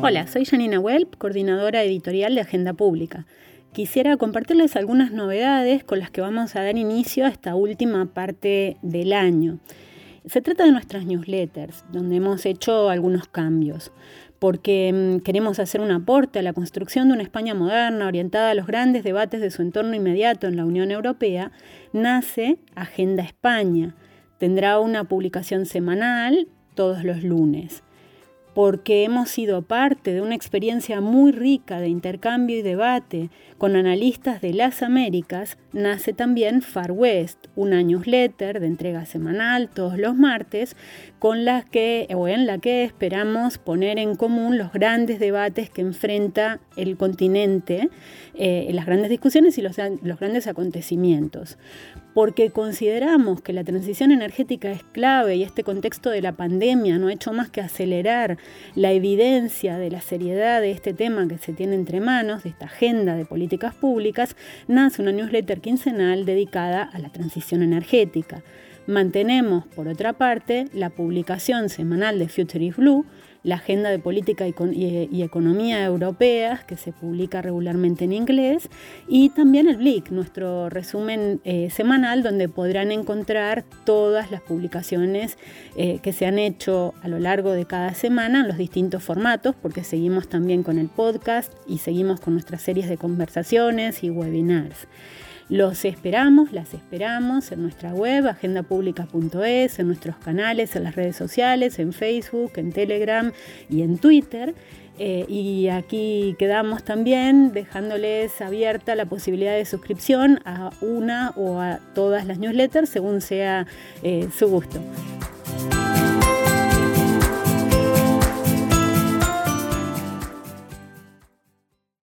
Hola, soy Yanina Welp, coordinadora editorial de Agenda Pública. Quisiera compartirles algunas novedades con las que vamos a dar inicio a esta última parte del año. Se trata de nuestras newsletters, donde hemos hecho algunos cambios, porque queremos hacer un aporte a la construcción de una España moderna orientada a los grandes debates de su entorno inmediato en la Unión Europea. Nace Agenda España. Tendrá una publicación semanal todos los lunes, porque hemos sido parte de una experiencia muy rica de intercambio y debate con analistas de las Américas. Nace también Far West, una newsletter de entrega semanal todos los martes en la que esperamos poner en común los grandes debates que enfrenta el continente, las grandes discusiones y los grandes acontecimientos. Porque consideramos que la transición energética es clave y este contexto de la pandemia no ha hecho más que acelerar la evidencia de la seriedad de este tema que se tiene entre manos, de esta agenda de políticas públicas, nace una newsletter quincenal dedicada a la transición energética. Mantenemos, por otra parte, la publicación semanal de Future is Blue, la Agenda de Política y Economía Europeas, que se publica regularmente en inglés, y también el Blick, nuestro resumen semanal, donde podrán encontrar todas las publicaciones que se han hecho a lo largo de cada semana en los distintos formatos, porque seguimos también con el podcast y seguimos con nuestras series de conversaciones y webinars. Los esperamos, las esperamos en nuestra web, agendapublica.es, en nuestros canales, en las redes sociales, en Facebook, en Telegram y en Twitter. Y aquí quedamos también dejándoles abierta la posibilidad de suscripción a una o a todas las newsletters según sea su gusto.